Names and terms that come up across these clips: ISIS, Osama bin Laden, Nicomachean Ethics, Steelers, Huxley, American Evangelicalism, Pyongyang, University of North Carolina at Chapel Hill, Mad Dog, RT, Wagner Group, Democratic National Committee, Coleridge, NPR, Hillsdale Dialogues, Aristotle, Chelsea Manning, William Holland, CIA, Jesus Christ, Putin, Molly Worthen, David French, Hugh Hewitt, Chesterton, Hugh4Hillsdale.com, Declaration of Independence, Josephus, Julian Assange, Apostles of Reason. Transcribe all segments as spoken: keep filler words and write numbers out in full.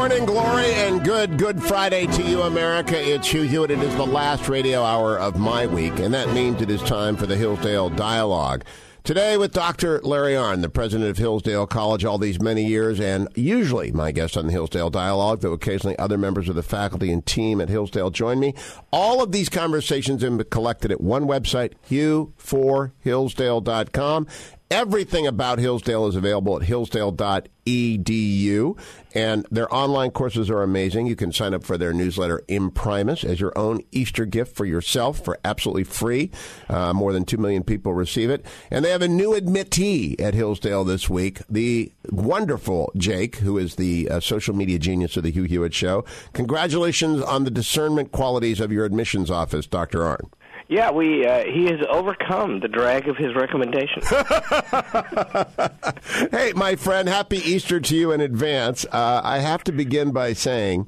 Morning glory and good, good Friday to you, America. It's Hugh Hewitt. It is the last radio hour of my week, and that means it is time for the Hillsdale Dialogue. Today with Doctor Larry Arnn, the president of Hillsdale College all these many years, and usually my guest on the Hillsdale Dialogue, though occasionally other members of the faculty and team at Hillsdale join me. All of these conversations have been collected at one website, Hugh four Hillsdale dot com. Everything about Hillsdale is available at hillsdale dot e d u, and their online courses are amazing. You can sign up for their newsletter, Imprimis, as your own Easter gift for yourself for absolutely free. Uh, more than two million people receive it. And they have a new admittee at Hillsdale this week, the wonderful Jake, who is the uh, social media genius of the Hugh Hewitt Show. Congratulations on the discernment qualities of your admissions office, Doctor Arnn. Yeah, we uh, he has overcome the drag of his recommendation. Hey, my friend, happy Easter to you in advance. Uh, I have to begin by saying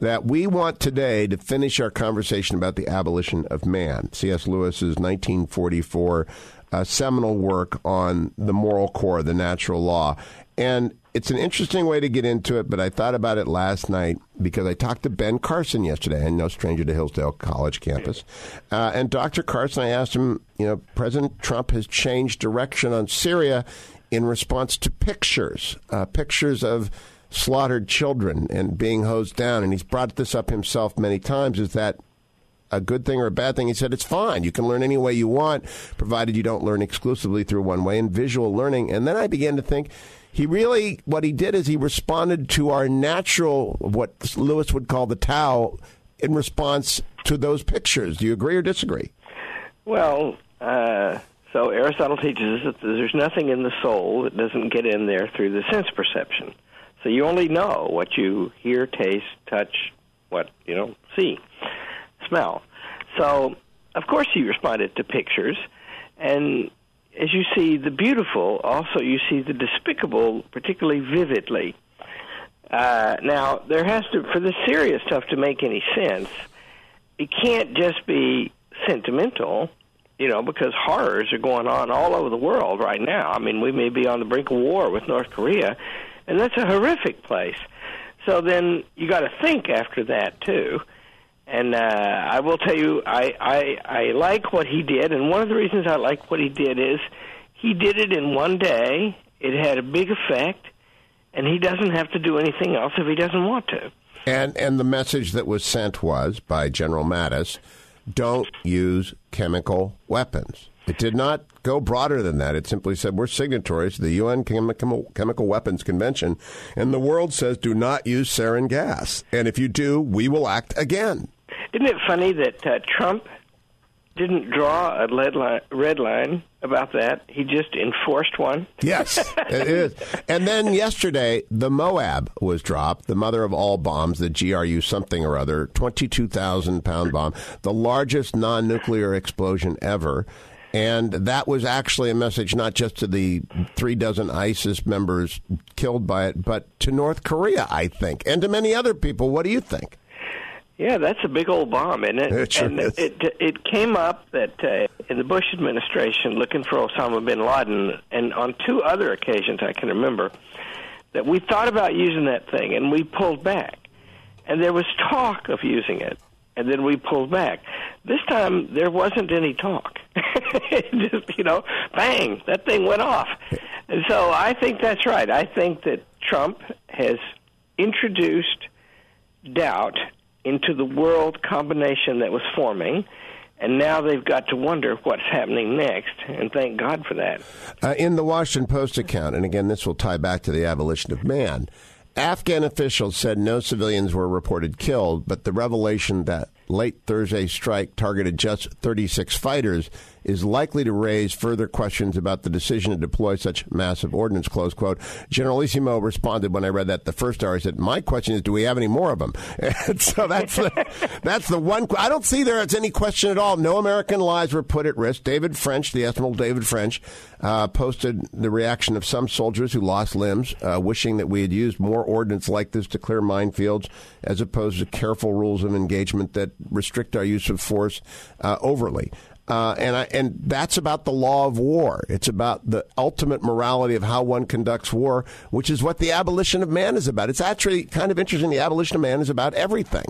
that we want today to finish our conversation about the abolition of man, C S. Lewis's nineteen forty-four uh, seminal work on the moral core, the natural law. And it's an interesting way to get into it, but I thought about it last night because I talked to Ben Carson yesterday, and no stranger to Hillsdale College campus. Uh, and Doctor Carson, I asked him, you know, President Trump has changed direction on Syria in response to pictures, uh, pictures of slaughtered children and being hosed down. And he's brought this up himself many times. Is that a good thing or a bad thing? He said, it's fine. You can learn any way you want, provided you don't learn exclusively through one way and visual learning. And then I began to think, he really, what he did is he responded to our natural, what Lewis would call the Tao, in response to those pictures. Do you agree or disagree? Well, uh, so Aristotle teaches us that there's nothing in the soul that doesn't get in there through the sense perception. So you only know what you hear, taste, touch, what, you know, see, smell. So, of course, he responded to pictures, and as you see the beautiful, also you see the despicable, particularly vividly. Uh, now, there has to, for the serious stuff to make any sense, it can't just be sentimental, you know, because horrors are going on all over the world right now. I mean, we may be on the brink of war with North Korea, and that's a horrific place. So then you got to think after that, too. And uh, I will tell you, I, I I like what he did, and one of the reasons I like what he did is he did it in one day, it had a big effect, and he doesn't have to do anything else if he doesn't want to. And, and the message that was sent was, by General Mattis, don't use chemical weapons. It did not go broader than that. It simply said, we're signatories to the U N Chemical Weapons Convention, and the world says do not use sarin gas. And if you do, we will act again. Isn't it funny that uh, Trump didn't draw a lead line, red line about that? He just enforced one? Yes, it is. And then yesterday, the Moab was dropped, the mother of all bombs, the G R U something or other, twenty-two thousand pound bomb, the largest non-nuclear explosion ever. And that was actually a message not just to the three dozen ISIS members killed by it, but to North Korea, I think, and to many other people. What do you think? Yeah, that's a big old bomb, isn't it? It sure and is. It, it, it came up that uh, in the Bush administration, looking for Osama bin Laden, and on two other occasions I can remember, that we thought about using that thing, and we pulled back. And there was talk of using it, and then we pulled back. This time, there wasn't any talk. Just, you know, bang, that thing went off. And so I think that's right. I think that Trump has introduced doubt into the world combination that was forming, and now they've got to wonder what's happening next, and thank God for that. Uh, in the Washington Post account, and again, this will tie back to the abolition of man, Afghan officials said no civilians were reported killed, but the revelation that late Thursday strike targeted just thirty-six fighters is likely to raise further questions about the decision to deploy such massive ordnance, close quote. Generalissimo responded when I read that the first hour. He said, my question is, do we have any more of them? And so that's the, that's the one. I don't see there it's any question at all. No American lives were put at risk. David French, the ethical David French, uh, posted the reaction of some soldiers who lost limbs, uh, wishing that we had used more ordnance like this to clear minefields as opposed to careful rules of engagement that restrict our use of force uh, overly. Uh, and I, and that's about the law of war. It's about the ultimate morality of how one conducts war, which is what the abolition of man is about. It's actually kind of interesting. The abolition of man is about everything.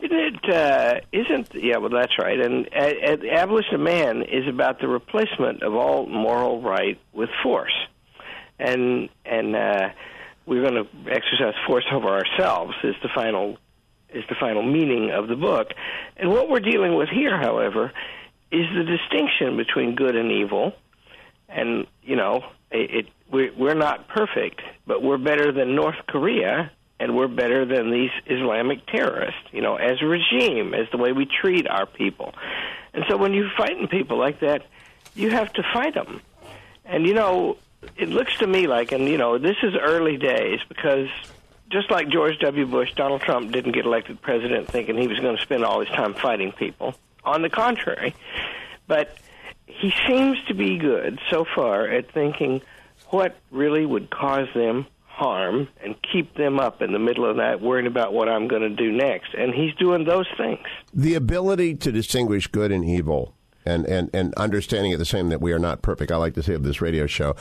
It uh, isn't. Yeah, well, that's right. And uh, the abolition of man is about the replacement of all moral right with force. And and uh, we're going to exercise force over ourselves is the final is the final meaning of the book. And what we're dealing with here, however, is the distinction between good and evil. And, you know, it, it, we're, we're not perfect, but we're better than North Korea, and we're better than these Islamic terrorists, you know, as a regime, as the way we treat our people. And so when you're fighting people like that, you have to fight them. And, you know, it looks to me like, and, you know, this is early days, because just like George W. Bush, Donald Trump didn't get elected president thinking he was going to spend all his time fighting people. On the contrary, but he seems to be good so far at thinking what really would cause them harm and keep them up in the middle of that, worrying about what I'm going to do next. And he's doing those things. The ability to distinguish good and evil and, and, and understanding at the same that we are not perfect. I like to say of this radio show,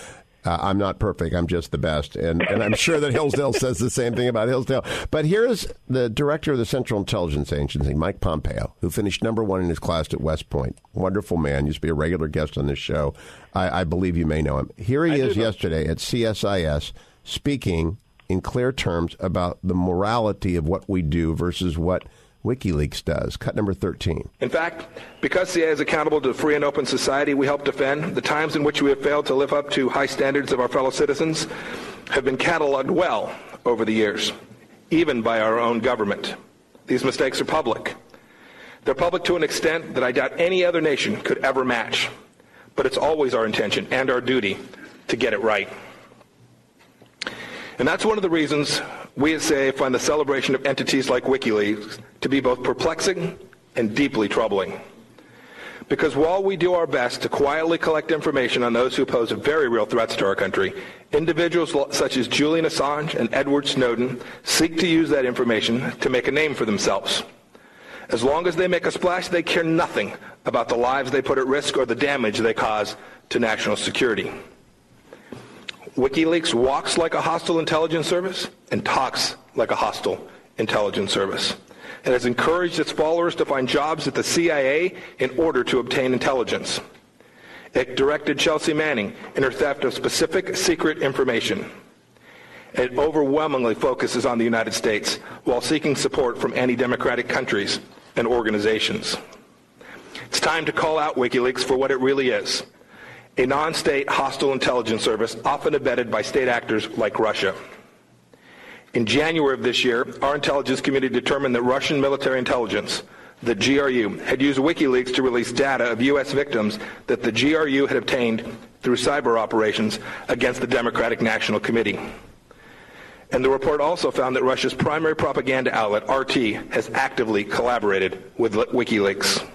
Uh, I'm not perfect. I'm just the best. And, and I'm sure that Hillsdale says the same thing about Hillsdale. But here's the director of the Central Intelligence Agency, Mike Pompeo, who finished number one in his class at West Point. Wonderful man. Used to be a regular guest on this show. I, I believe you may know him. Here he I is yesterday at C S I S speaking in clear terms about the morality of what we do versus what WikiLeaks does. Cut number thirteen. In fact, because C I A is accountable to a free and open society, we help defend. The times in which we have failed to live up to high standards of our fellow citizens have been cataloged well over the years, even by our own government. These mistakes are public. They're public to an extent that I doubt any other nation could ever match. But it's always our intention and our duty to get it right. And that's one of the reasons we at C I A find the celebration of entities like WikiLeaks to be both perplexing and deeply troubling. Because while we do our best to quietly collect information on those who pose very real threats to our country, individuals such as Julian Assange and Edward Snowden seek to use that information to make a name for themselves. As long as they make a splash, they care nothing about the lives they put at risk or the damage they cause to national security. WikiLeaks walks like a hostile intelligence service and talks like a hostile intelligence service. It has encouraged its followers to find jobs at the C I A in order to obtain intelligence. It directed Chelsea Manning in her theft of specific secret information. It overwhelmingly focuses on the United States while seeking support from anti-democratic countries and organizations. It's time to call out WikiLeaks for what it really is. A non-state hostile intelligence service often abetted by state actors like Russia. In January of this year, our intelligence community determined that Russian military intelligence, the G R U, had used WikiLeaks to release data of U S victims that the G R U had obtained through cyber operations against the Democratic National Committee. And the report also found that Russia's primary propaganda outlet, R T, has actively collaborated with WikiLeaks.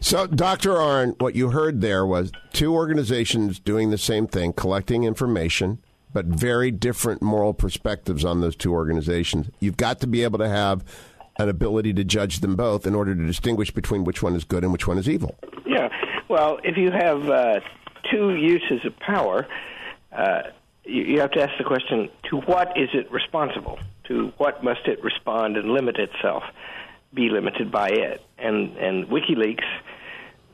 So, Doctor Arnn, what you heard there was two organizations doing the same thing, collecting information, but very different moral perspectives on those two organizations. You've got to be able to have an ability to judge them both in order to distinguish between which one is good and which one is evil. Yeah. Well, if you have uh, two uses of power, uh, you, you have to ask the question, to what is it responsible? To what must it respond and limit itself? Be limited by it. And and WikiLeaks,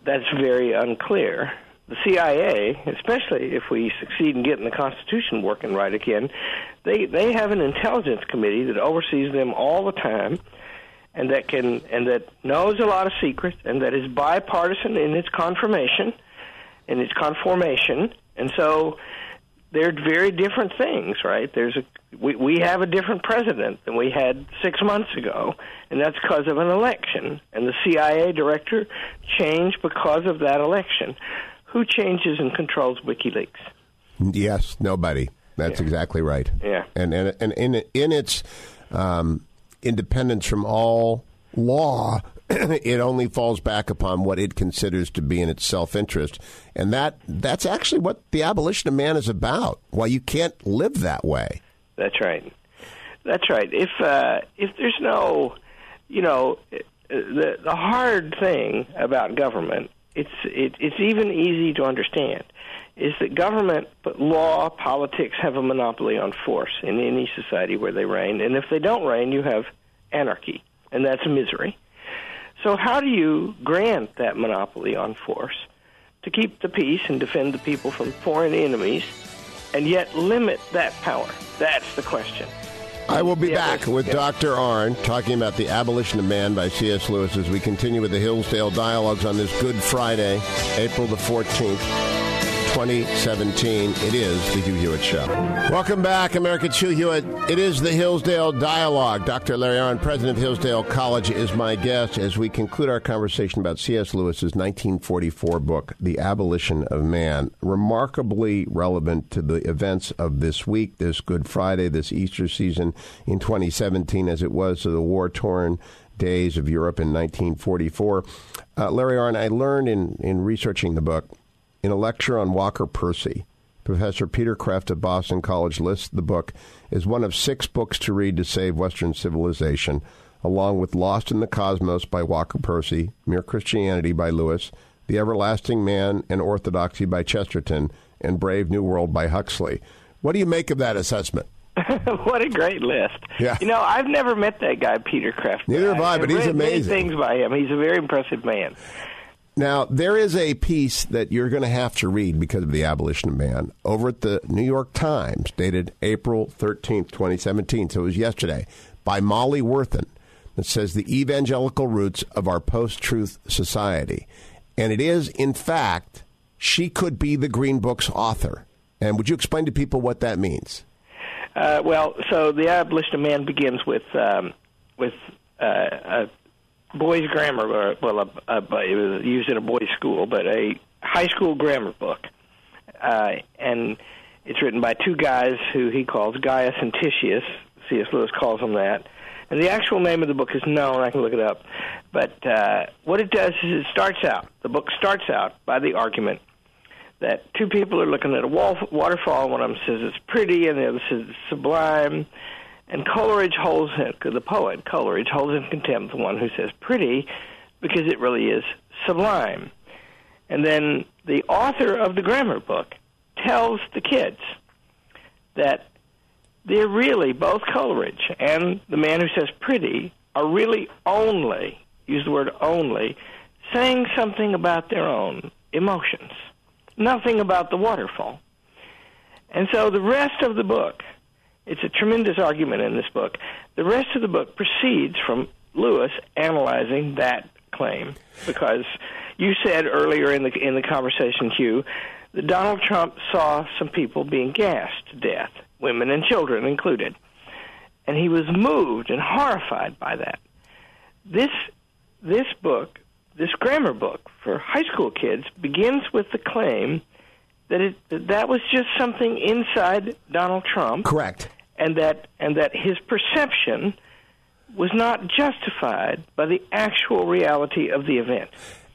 that's very unclear. The C I A, especially if we succeed in getting the Constitution working right again, they they have an intelligence committee that oversees them all the time, and that can and that knows a lot of secrets, and that is bipartisan in its confirmation, in its conformation, and so they're very different things, right? There's a we, we have a different president than we had six months ago, and that's because of an election. And the C I A director changed because of that election. Who changes and controls WikiLeaks? Yes, nobody. That's yeah. exactly right. Yeah, and and and in in its um, independence from all law, it only falls back upon what it considers to be in its self-interest. And that that's actually what the abolition of man is about. Why you can't live that way. That's right. That's right. If uh, if there's no, you know, the, the hard thing about government it's it, it's even easy to understand, is that government, but law, politics have a monopoly on force in any society where they reign. And if they don't reign, you have anarchy, and that's misery. So how do you grant that monopoly on force to keep the peace and defend the people from foreign enemies and yet limit that power? That's the question. I will be yeah, back with yeah. Doctor Arnn talking about The Abolition of Man by C S. Lewis as we continue with the Hillsdale Dialogues on this Good Friday, April the fourteenth. twenty seventeen. It is The Hugh Hewitt Show. Welcome back, America. It's Hugh Hewitt. It is the Hillsdale Dialogue. Doctor Larry Arnn, president of Hillsdale College, is my guest as we conclude our conversation about C S. Lewis's nineteen forty-four book, The Abolition of Man, remarkably relevant to the events of this week, this Good Friday, this Easter season in twenty seventeen, as it was to the war-torn days of Europe in nineteen forty-four. Uh, Larry Arnn, I learned in, in researching the book, in a lecture on Walker Percy, Professor Peter Kreft of Boston College lists the book as one of six books to read to save Western civilization, along with Lost in the Cosmos by Walker Percy, Mere Christianity by Lewis, The Everlasting Man and Orthodoxy by Chesterton, and Brave New World by Huxley. What do you make of that assessment? What a great list. Yeah. You know, I've never met that guy, Peter Kreft. Neither have I, but he's amazing. Many things by him. He's a very impressive man. Now, there is a piece that you're going to have to read because of The Abolition of Man over at the New York Times, dated April thirteenth, twenty seventeen, so it was yesterday, by Molly Worthen, that says the evangelical roots of our post-truth society. And it is, in fact, she could be the Green Book's author. And would you explain to people what that means? Uh, well, so The Abolition of Man begins with, um, with uh, a boys' grammar, well, uh, uh, it was used in a boys' school, but a high school grammar book. Uh, and it's written by two guys who he calls Gaius and Titius. C S. Lewis calls them that. And the actual name of the book is known. I can look it up. But uh, what it does is it starts out, the book starts out by the argument that two people are looking at a wall, waterfall. One of them says it's pretty, and the other says it's sublime. And Coleridge holds him, the poet Coleridge holds in contempt the one who says pretty because it really is sublime. And then the author of the grammar book tells the kids that they're really, both Coleridge and the man who says pretty, are really only, use the word only, saying something about their own emotions, nothing about the waterfall. And so the rest of the book, it's a tremendous argument in this book. The rest of the book proceeds from Lewis analyzing that claim, because you said earlier in the in the conversation, Hugh, that Donald Trump saw some people being gassed to death, women and children included, and he was moved and horrified by that. This this book, this grammar book for high school kids, begins with the claim that it, that, that was just something inside Donald Trump. Correct. And that and that his perception was not justified by the actual reality of the event.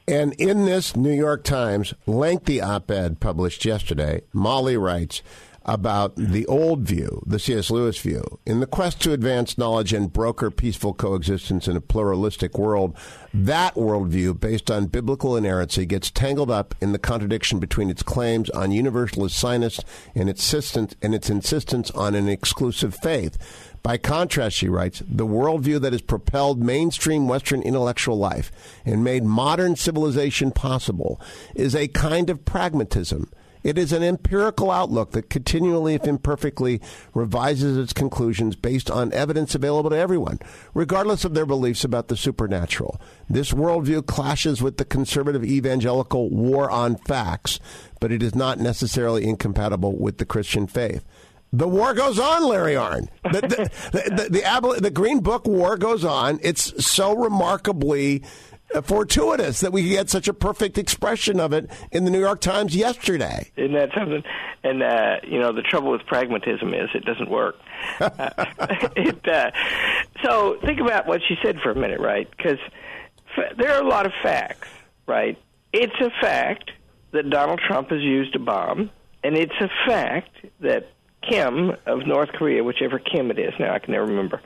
And in this New York Times lengthy op-ed published yesterday, Molly writes about the old view, the C S. Lewis view. In the quest to advance knowledge and broker peaceful coexistence in a pluralistic world, that worldview, based on biblical inerrancy, gets tangled up in the contradiction between its claims on universalist science and its insistence, and its insistence on an exclusive faith. By contrast, she writes, the worldview that has propelled mainstream Western intellectual life and made modern civilization possible is a kind of pragmatism. It is an empirical outlook that continually, if imperfectly, revises its conclusions based on evidence available to everyone, regardless of their beliefs about the supernatural. This worldview clashes with the conservative evangelical war on facts, but it is not necessarily incompatible with the Christian faith. The war goes on, Larry Arnn. The, the, the, the, the, aboli- the Green Book war goes on. It's so remarkably fortuitous that we get such a perfect expression of it in the New York Times yesterday. Isn't that something? And, uh, you know, the trouble with pragmatism is it doesn't work. uh, it, uh, so think about what she said for a minute, right? Because f- there are a lot of facts, right? It's a fact that Donald Trump has used a bomb, and it's a fact that Kim of North Korea, whichever Kim it is now, I can never remember.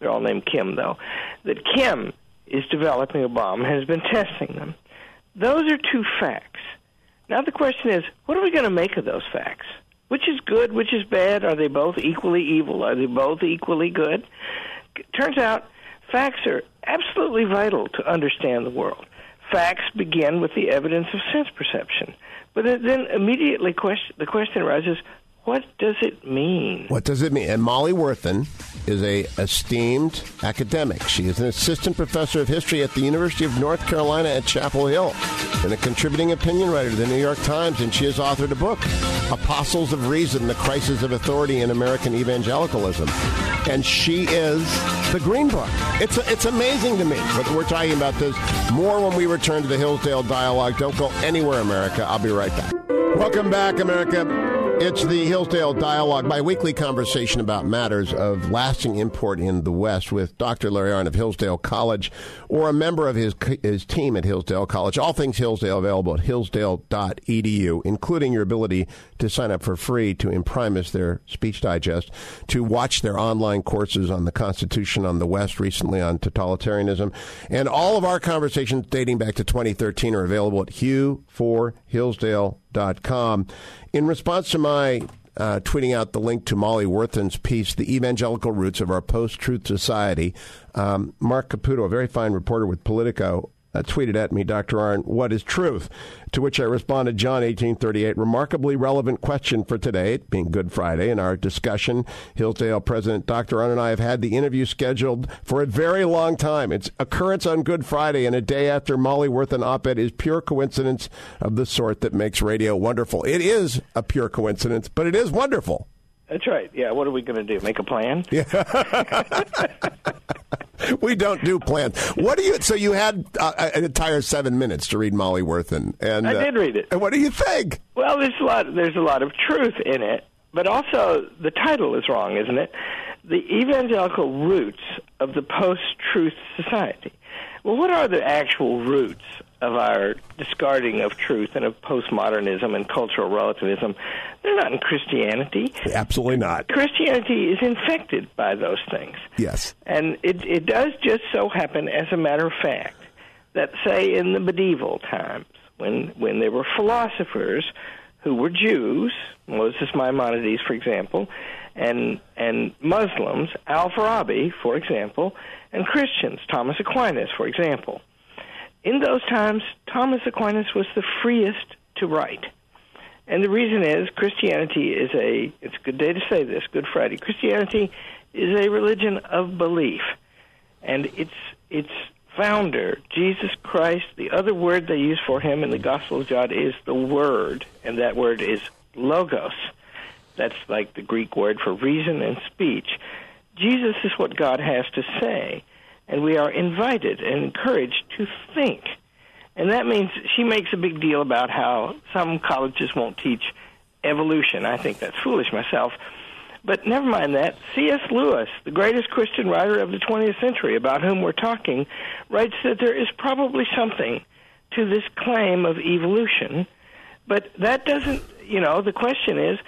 They're all named Kim, though. That Kim is developing a bomb, has been testing them. those are two facts. Now the question is, what are we going to make of those facts? Which is good, which is bad? Are they both equally evil? Are they both equally good? It turns out facts are absolutely vital to understand the world. Facts begin with the evidence of sense perception. But then immediately question, the question arises, what does it mean? What does it mean? And Molly Worthen is a esteemed academic. She is an assistant professor of history at the University of North Carolina at Chapel Hill and a contributing opinion writer to the New York Times, and she has authored a book, Apostles of Reason, The Crisis of Authority in American Evangelicalism. And she is the Green Book. It's a, it's amazing to me what we're talking about this. More when we return to the Hillsdale Dialogue. Don't go anywhere, America. I'll be right back. Welcome back, America. It's the Hillsdale Dialogue, my weekly conversation about matters of lasting import in the West with Doctor Larry Arnn of Hillsdale College, or a member of his his team at Hillsdale College. All things Hillsdale available at hillsdale dot e d u, including your ability to sign up for free to Imprimis, their speech digest, to watch their online courses on the Constitution, on the West, recently on totalitarianism. And all of our conversations dating back to twenty thirteen are available at Hugh for Hillsdale dot com. In response to my uh, tweeting out the link to Molly Worthen's piece, The Evangelical Roots of Our Post-Truth Society, um, Mark Caputo, a very fine reporter with Politico, uh, tweeted at me, Doctor Arnn, what is truth? To which I responded, John eighteen thirty-eight, remarkably relevant question for today, it being Good Friday, in our discussion. Hillsdale President Doctor Arnn and I have had the interview scheduled for a very long time. Its occurrence on Good Friday and a day after Molly Worthen op-ed is pure coincidence of the sort that makes radio wonderful. It is a pure coincidence, but it is wonderful. That's right. Yeah, what are we going to do? Make a plan? Yeah. We don't do plans. What do you? So you had uh, an entire seven minutes to read Molly Worthen, and uh, I did read it. And what do you think? Well, there's a lot. There's a lot of truth in it, but also the title is wrong, isn't it? The Evangelical Roots of the Post-Truth Society. Well, what are the actual roots of our discarding of truth and of postmodernism and cultural relativism? They're not in Christianity. Absolutely not. Christianity is infected by those things. Yes. And it, it does just so happen, as a matter of fact, that, say, in the medieval times, when, when there were philosophers who were Jews, Moses Maimonides, for example, and and Muslims, Al-Farabi, for example, and Christians, Thomas Aquinas, for example. In those times, Thomas Aquinas was the freest to write. And the reason is Christianity is a, it's a good day to say this, Good Friday, Christianity is a religion of belief. And its its founder, Jesus Christ, the other word they use for him in the Gospel of John is the Word, and that word is logos. That's like the Greek word for reason and speech. Jesus is what God has to say. And we are invited and encouraged to think. And that means she makes a big deal about how some colleges won't teach evolution. I think that's foolish myself. But never mind that. C S. Lewis, the greatest Christian writer of the twentieth century, about whom we're talking, writes that there is probably something to this claim of evolution. But that doesn't, you know, the question is,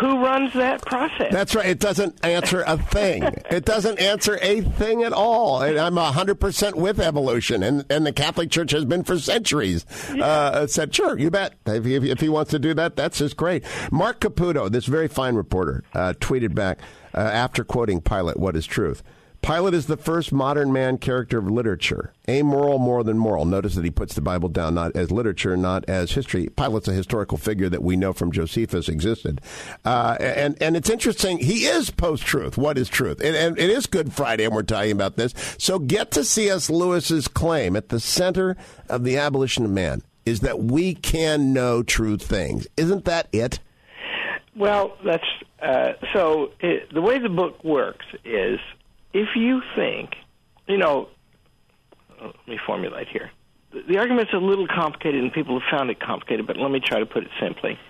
who runs that process? That's right. It doesn't answer a thing. It doesn't answer a thing at all. And I'm one hundred percent with evolution, and, and the Catholic Church has been for centuries. Yeah. Uh, said, sure, you bet. If he, if he wants to do that, that's just great. Mark Caputo, this very fine reporter, uh, tweeted back uh, after quoting Pilate, what is truth? Pilate is the first modern man character of literature, amoral more than moral. Notice that he puts the Bible down not as literature, not as history. Pilate's a historical figure that we know from Josephus existed. Uh, and, and it's interesting. He is post-truth. What is truth? And, and it is Good Friday, and we're talking about this. So get to C S. Lewis's claim at the center of the abolition of man is that we can know true things. Isn't that it? Well, that's uh, so it, the way the book works is, if you think, you know, let me formulate here. The, the argument's a little complicated, and people have found it complicated, but let me try to put it simply.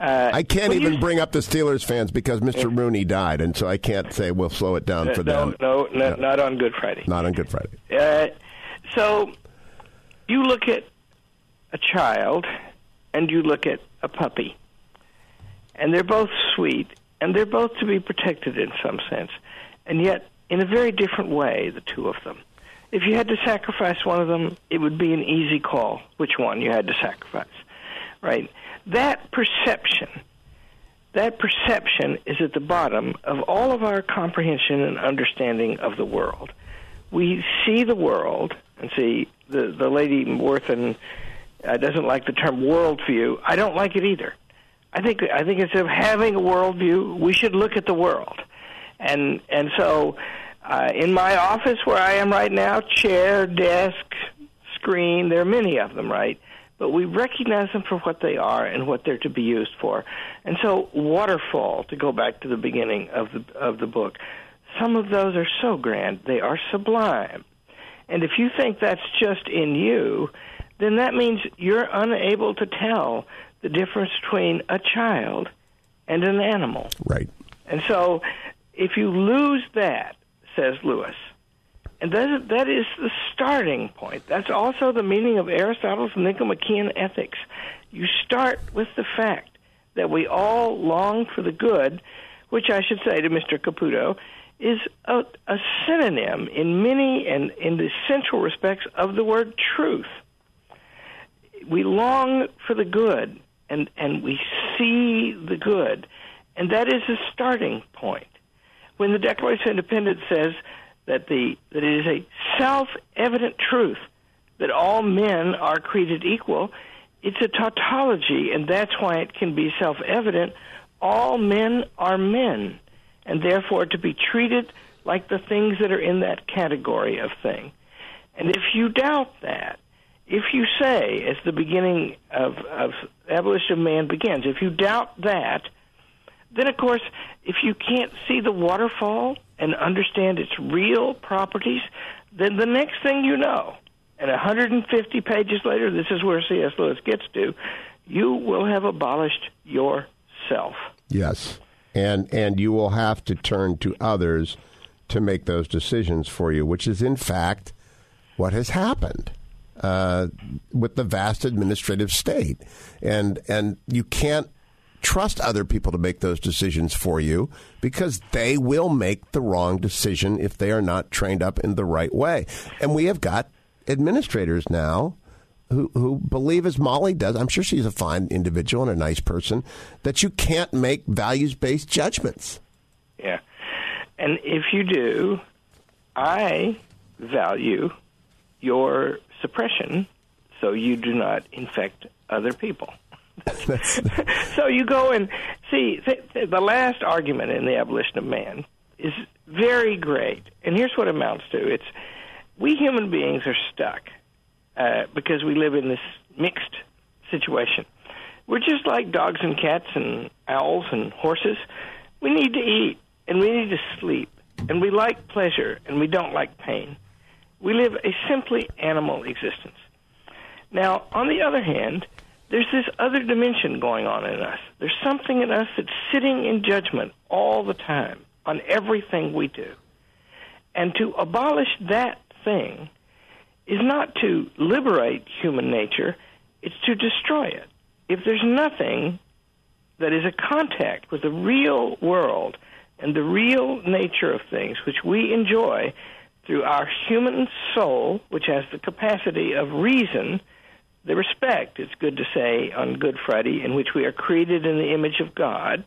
Uh, I can't even you, bring up the Steelers fans because Mister It, Rooney died, and so I can't say we'll slow it down uh, for no, them. No, no, no, not on Good Friday. Not on Good Friday. Uh, so you look at a child, and you look at a puppy, and they're both sweet, and they're both to be protected in some sense. And yet, in a very different way, the two of them. if you had to sacrifice one of them, it would be an easy call which one you had to sacrifice, right? That perception, that perception is at the bottom of all of our comprehension and understanding of the world. We see the world, and see, the, the lady Worthen uh, doesn't like the term worldview. I don't like it either. I think I think instead of having a worldview, we should look at the world. And and so uh, in my office where I am right now, chair, desk, screen, there are many of them, right? But we recognize them for what they are and what they're to be used for. And so waterfall, to go back to the beginning of the of the book, some of those are so grand, they are sublime. And if you think that's just in you, then that means you're unable to tell the difference between a child and an animal. Right. And so if you lose that, says Lewis, and that is, that is the starting point. That's also the meaning of Aristotle's Nicomachean Ethics. You start with the fact that we all long for the good, which I should say to Mister Caputo is a, a synonym in many and in the central respects of the word truth. We long for the good, and, and we see the good, and that is the starting point. When the Declaration of Independence says that the that it is a self-evident truth that all men are created equal, it's a tautology, and that's why it can be self-evident. All men are men, and therefore to be treated like the things that are in that category of thing. And if you doubt that, if you say, as the beginning of, of Abolition of Man begins, if you doubt that, then, of course, if you can't see the waterfall and understand its real properties, then the next thing you know, and one hundred fifty pages later, this is where C S. Lewis gets to, you will have abolished yourself. Yes, and and you will have to turn to others to make those decisions for you, which is, in fact, what has happened uh, with the vast administrative state. And and you can't trust other people to make those decisions for you, because they will make the wrong decision if they are not trained up in the right way. And we have got administrators now who, who believe, as Molly does, I'm sure she's a fine individual and a nice person, that you can't make values-based judgments. Yeah. And if you do, I value your suppression so you do not infect other people. So you go and see, th- th- the last argument in the Abolition of Man is very great. And here's what it amounts to. It's, we human beings are stuck uh, because we live in this mixed situation. We're just like dogs and cats and owls and horses. We need to eat, and we need to sleep, and we like pleasure, and we don't like pain. We live a simply animal existence. Now, on the other hand, there's this other dimension going on in us. There's something in us that's sitting in judgment all the time on everything we do. And to abolish that thing is not to liberate human nature, it's to destroy it. If there's nothing that is a contact with the real world and the real nature of things, which we enjoy through our human soul, which has the capacity of reason, the respect, it's good to say on Good Friday, in which we are created in the image of God,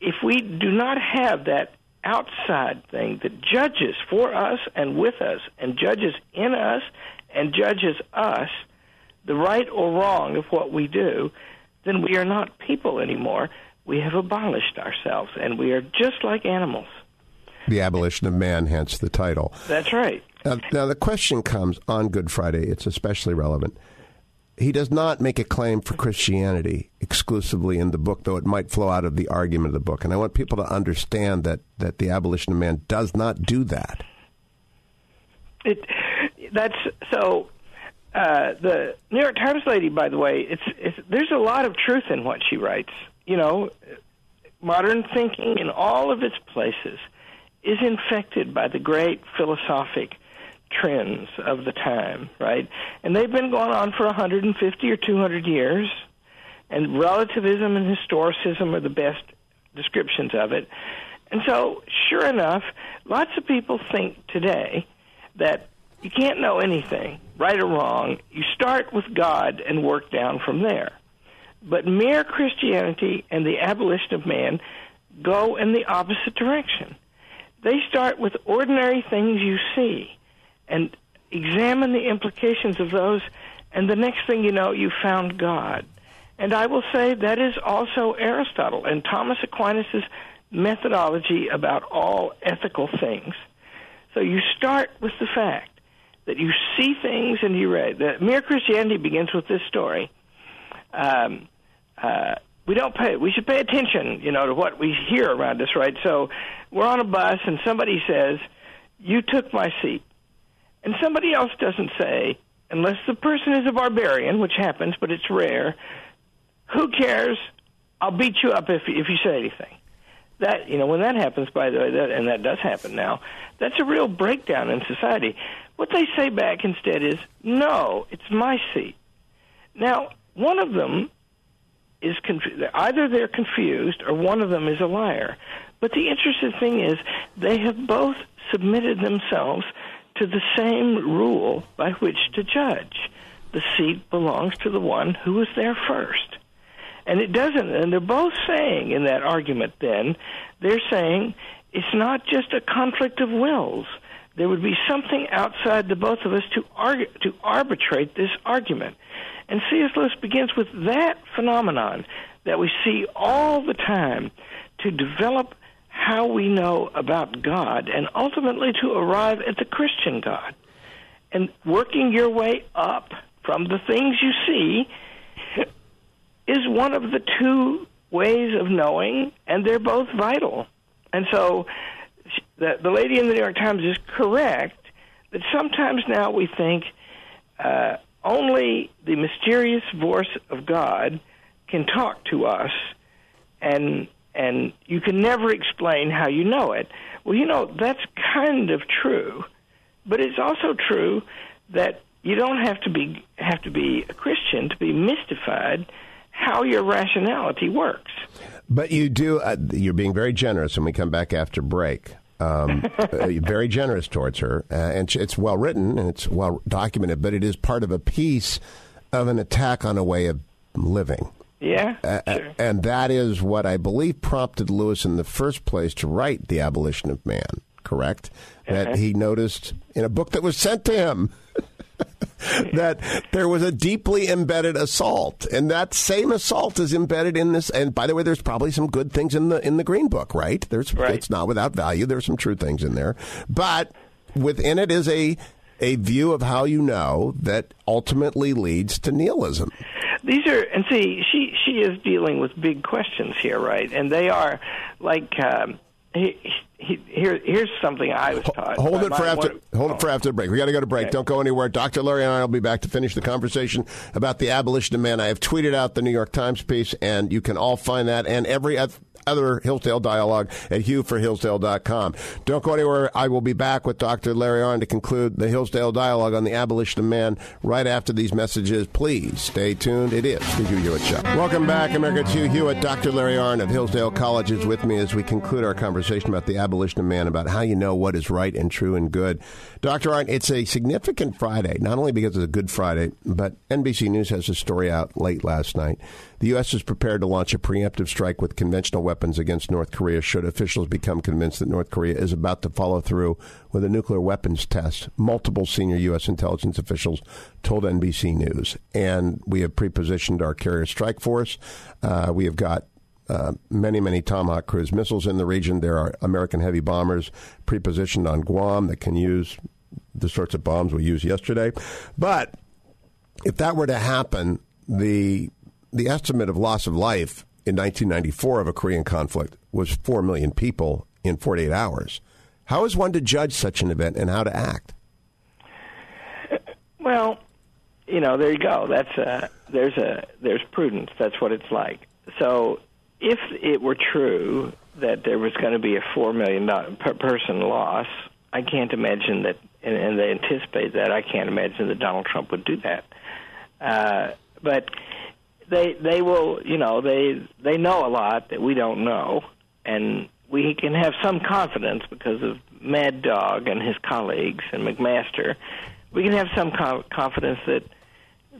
if we do not have that outside thing that judges for us and with us and judges in us and judges us, the right or wrong of what we do, then we are not people anymore. We have abolished ourselves, and we are just like animals. The Abolition of Man, hence the title. That's right. Now, now the question comes on Good Friday. It's especially relevant. He does not make a claim for Christianity exclusively in the book, though it might flow out of the argument of the book. And I want people to understand that, that the Abolition of Man does not do that. It, that's so. Uh, the New York Times lady, by the way, it's, it's there's a lot of truth in what she writes. You know, modern thinking in all of its places is infected by the great philosophic trends of the time, right? And they've been going on for one hundred fifty or two hundred years, and relativism and historicism are the best descriptions of it. And so, sure enough, lots of people think today that You can't know anything, right or wrong. You start with God and work down from there. But mere Christianity and the abolition of man go in the opposite direction. They start with ordinary things you see and examine the implications of those, and the next thing you know, you found God. And I will say that is also Aristotle and Thomas Aquinas' methodology about all ethical things. So you start with the fact that you see things and you read. The mere Christianity begins with this story. Um, uh, we don't pay. We should pay attention, you know, to what we hear around us, right? So we're on a bus and somebody says, "You took my seat," and somebody else doesn't say, unless the person is a barbarian, which happens, but it's rare. Who cares? I'll beat you up if if you say anything. That, you know, when that happens, by the way, that, and that does happen now, that's a real breakdown in society. What they say back instead is, no, it's my seat. Now, one of them is confused. Either they're confused or one of them is a liar. But the interesting thing is they have both submitted themselves to the same rule by which to judge. The seat belongs to the one who was there first. And it doesn't, and they're both saying in that argument then, they're saying it's not just a conflict of wills. There would be something outside the both of us to argue, to arbitrate this argument. And C S. Lewis begins with that phenomenon that we see all the time to develop how we know about God and ultimately to arrive at the Christian God. And working your way up from the things you see is one of the two ways of knowing, and they're both vital. And so the, the lady in the New York Times is correct that sometimes now we think uh, only the mysterious voice of God can talk to us, and and you can never explain how you know it. Well, you know, that's kind of true, but it's also true that you don't have to be have to be a Christian to be mystified how your rationality works. But you do, uh, you're being very generous when we come back after break. Um, very generous towards her. Uh, and it's well written and it's well documented, but it is part of a piece of an attack on a way of living. Yeah, uh, sure. And that is what I believe prompted Lewis in the first place to write The Abolition of Man, correct? Uh-huh. That he noticed in a book that was sent to him that there was a deeply embedded assault, and that same assault is embedded in this. And by the way, there's probably some good things in the in the Green Book, right? There's right. It's not without value. There's some true things in there, but within it is a a view of how you know that ultimately leads to nihilism. These are, and see, she she is dealing with big questions here, right? And they are like. Um, He, he, here, here's something I was taught. Hold it for after. One, hold oh. it for after the break. We got to go to break. Okay. Don't go anywhere. Doctor Larry and I will be back to finish the conversation about the abolition of man. I have tweeted out the New York Times piece, and you can all find that and every other Hillsdale dialogue at Hugh for Hillsdale dot com. Don't go anywhere. I will be back with Doctor Larry Arnn to conclude the Hillsdale dialogue on the abolition of man right after these messages. Please stay tuned. It is the Hugh Hewitt Show. Welcome back, America. It's Hugh Hewitt. Doctor Larry Arnn of Hillsdale College is with me as we conclude our conversation about the abolition of man, about how you know what is right and true and good. Doctor Arnn, it's a significant Friday, not only because it's a Good Friday, but N B C News has a story out late last night. The U S is prepared to launch a preemptive strike with conventional weapons against North Korea should officials become convinced that North Korea is about to follow through with a nuclear weapons test, multiple senior U S intelligence officials told N B C News. And we have pre-positioned our carrier strike force. Uh, we have got uh, many, many Tomahawk cruise missiles in the region. There are American heavy bombers pre-positioned on Guam that can use the sorts of bombs we used yesterday. But if that were to happen, the... The estimate of loss of life in nineteen ninety-four of a Korean conflict was four million people in forty-eight hours. How is one to judge such an event and how to act? Well, you know, there you go. That's a, there's a there's prudence. That's what it's like. So if it were true that there was going to be a four million per person loss, I can't imagine that, and, and they anticipate that, I can't imagine that Donald Trump would do that. Uh, but... They they will, you know, they they know a lot that we don't know, and we can have some confidence because of Mad Dog and his colleagues and McMaster. We can have some co- confidence that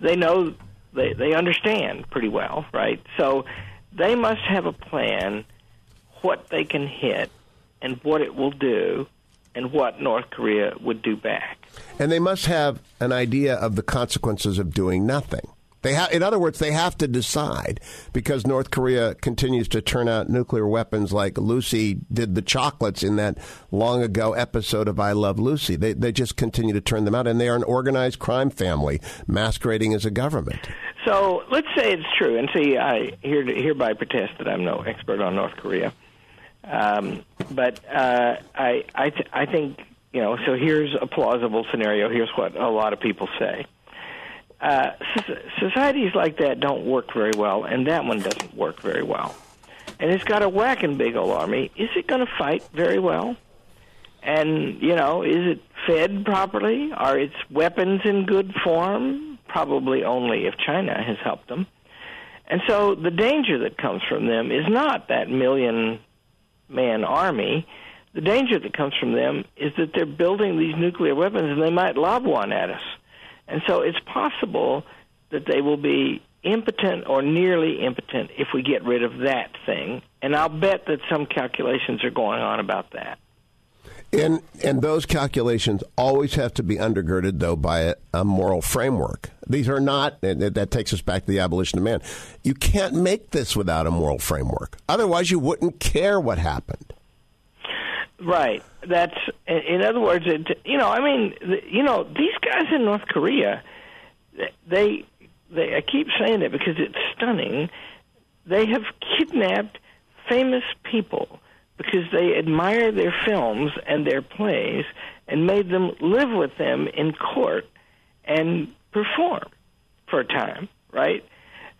they know, they, they understand pretty well, right? So they must have a plan what they can hit and what it will do and what North Korea would do back. And they must have an idea of the consequences of doing nothing. They ha- in other words, they have to decide, because North Korea continues to turn out nuclear weapons like Lucy did the chocolates in that long-ago episode of I Love Lucy. They they just continue to turn them out, and they are an organized crime family masquerading as a government. So let's say it's true, and see, I here, hereby protest that I'm no expert on North Korea. Um, but uh, I, I, th- I think, you know, so here's a plausible scenario. Here's what a lot of people say. Uh, societies like that don't work very well, and that one doesn't work very well. And it's got a whacking big old army. Is it going to fight very well? And, you know, is it fed properly? Are its weapons in good form? Probably only if China has helped them. And so the danger that comes from them is not that million-man army. The danger that comes from them is that they're building these nuclear weapons, and they might lob one at us. And so it's possible that they will be impotent or nearly impotent if we get rid of that thing. And I'll bet that some calculations are going on about that. And and those calculations always have to be undergirded, though, by a, a moral framework. These are not, and that takes us back to the abolition of man. You can't make this without a moral framework. Otherwise, you wouldn't care what happened. Right. That's, in other words, it, you know, I mean, you know, these guys in North Korea, they, they, I keep saying it because it's stunning. They have kidnapped famous people because they admire their films and their plays and made them live with them in court and perform for a time, right?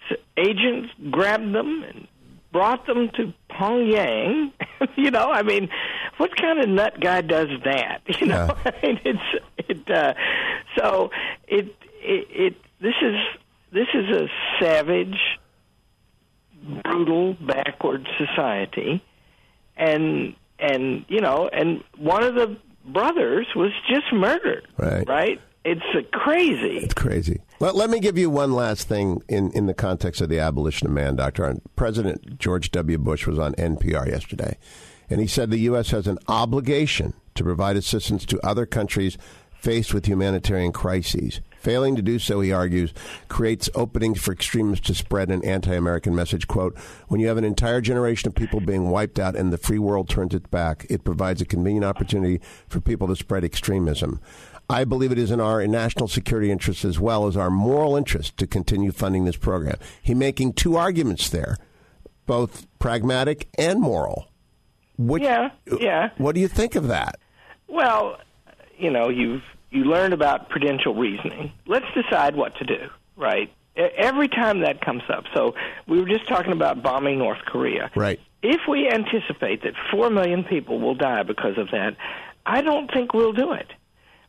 So agents grabbed them and brought them to Pyongyang. You know, I mean, what kind of nut guy does that? You know, yeah. I mean, it's it. Uh, so it, it it this is this is a savage, brutal, backward society, and and you know, and one of the brothers was just murdered. Right. Right. It's a crazy. It's crazy. Well, let me give you one last thing in, in the context of the abolition of man, Doctor Arnn. President George W. Bush was on N P R yesterday, and he said the U S has an obligation to provide assistance to other countries faced with humanitarian crises. Failing to do so, he argues, creates openings for extremists to spread an anti-American message. Quote, when you have an entire generation of people being wiped out and the free world turns its back, it provides a convenient opportunity for people to spread extremism. I believe it is in our national security interest as well as our moral interest to continue funding this program. He's making two arguments there, both pragmatic and moral. What, yeah, yeah. What do you think of that? Well, you know, you've you learned about prudential reasoning. Let's decide what to do, right? Every time that comes up. So we were just talking about bombing North Korea. Right. If we anticipate that four million people will die because of that, I don't think we'll do it.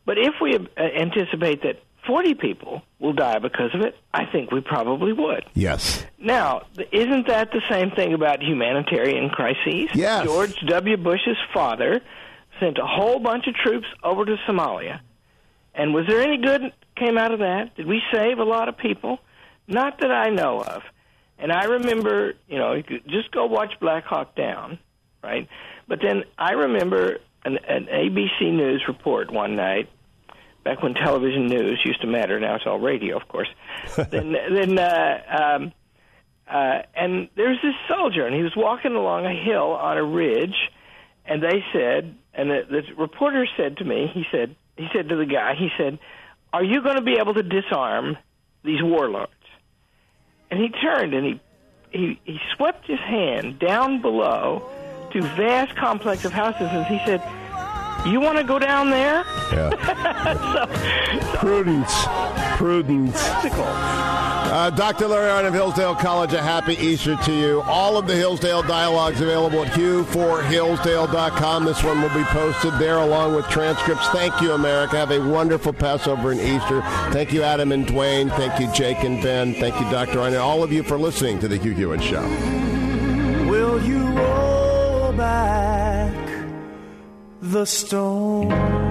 But if we anticipate that forty people will die because of it, I think we probably would. Yes. Now, isn't that the same thing about humanitarian crises? Yes. George W. Bush's father sent a whole bunch of troops over to Somalia. And was there any good that came out of that? Did we save a lot of people? Not that I know of. And I remember, you know, you could just go watch Black Hawk Down, right? But then I remember an, an A B C News report one night, back when television news used to matter. Now it's all radio, of course. then, then, uh, um, uh, and there was this soldier, and he was walking along a hill on a ridge, and they said, and the, the reporter said to me, he said, he said to the guy, he said, "Are you going to be able to disarm these warlords?" And he turned and he he, he swept his hand down below to vast complex of houses, and he said, "You want to go down there?" Yeah. so, so. Prudence. Prudence. Practical. Uh, Doctor Larry Arnn of Hillsdale College, a happy Easter to you. All of the Hillsdale dialogues available at Hugh four Hillsdale dot com. This one will be posted there along with transcripts. Thank you, America. Have a wonderful Passover and Easter. Thank you, Adam and Dwayne. Thank you, Jake and Ben. Thank you, Doctor Arnn. All of you for listening to The Hugh Hewitt Show. Will you all back the stone.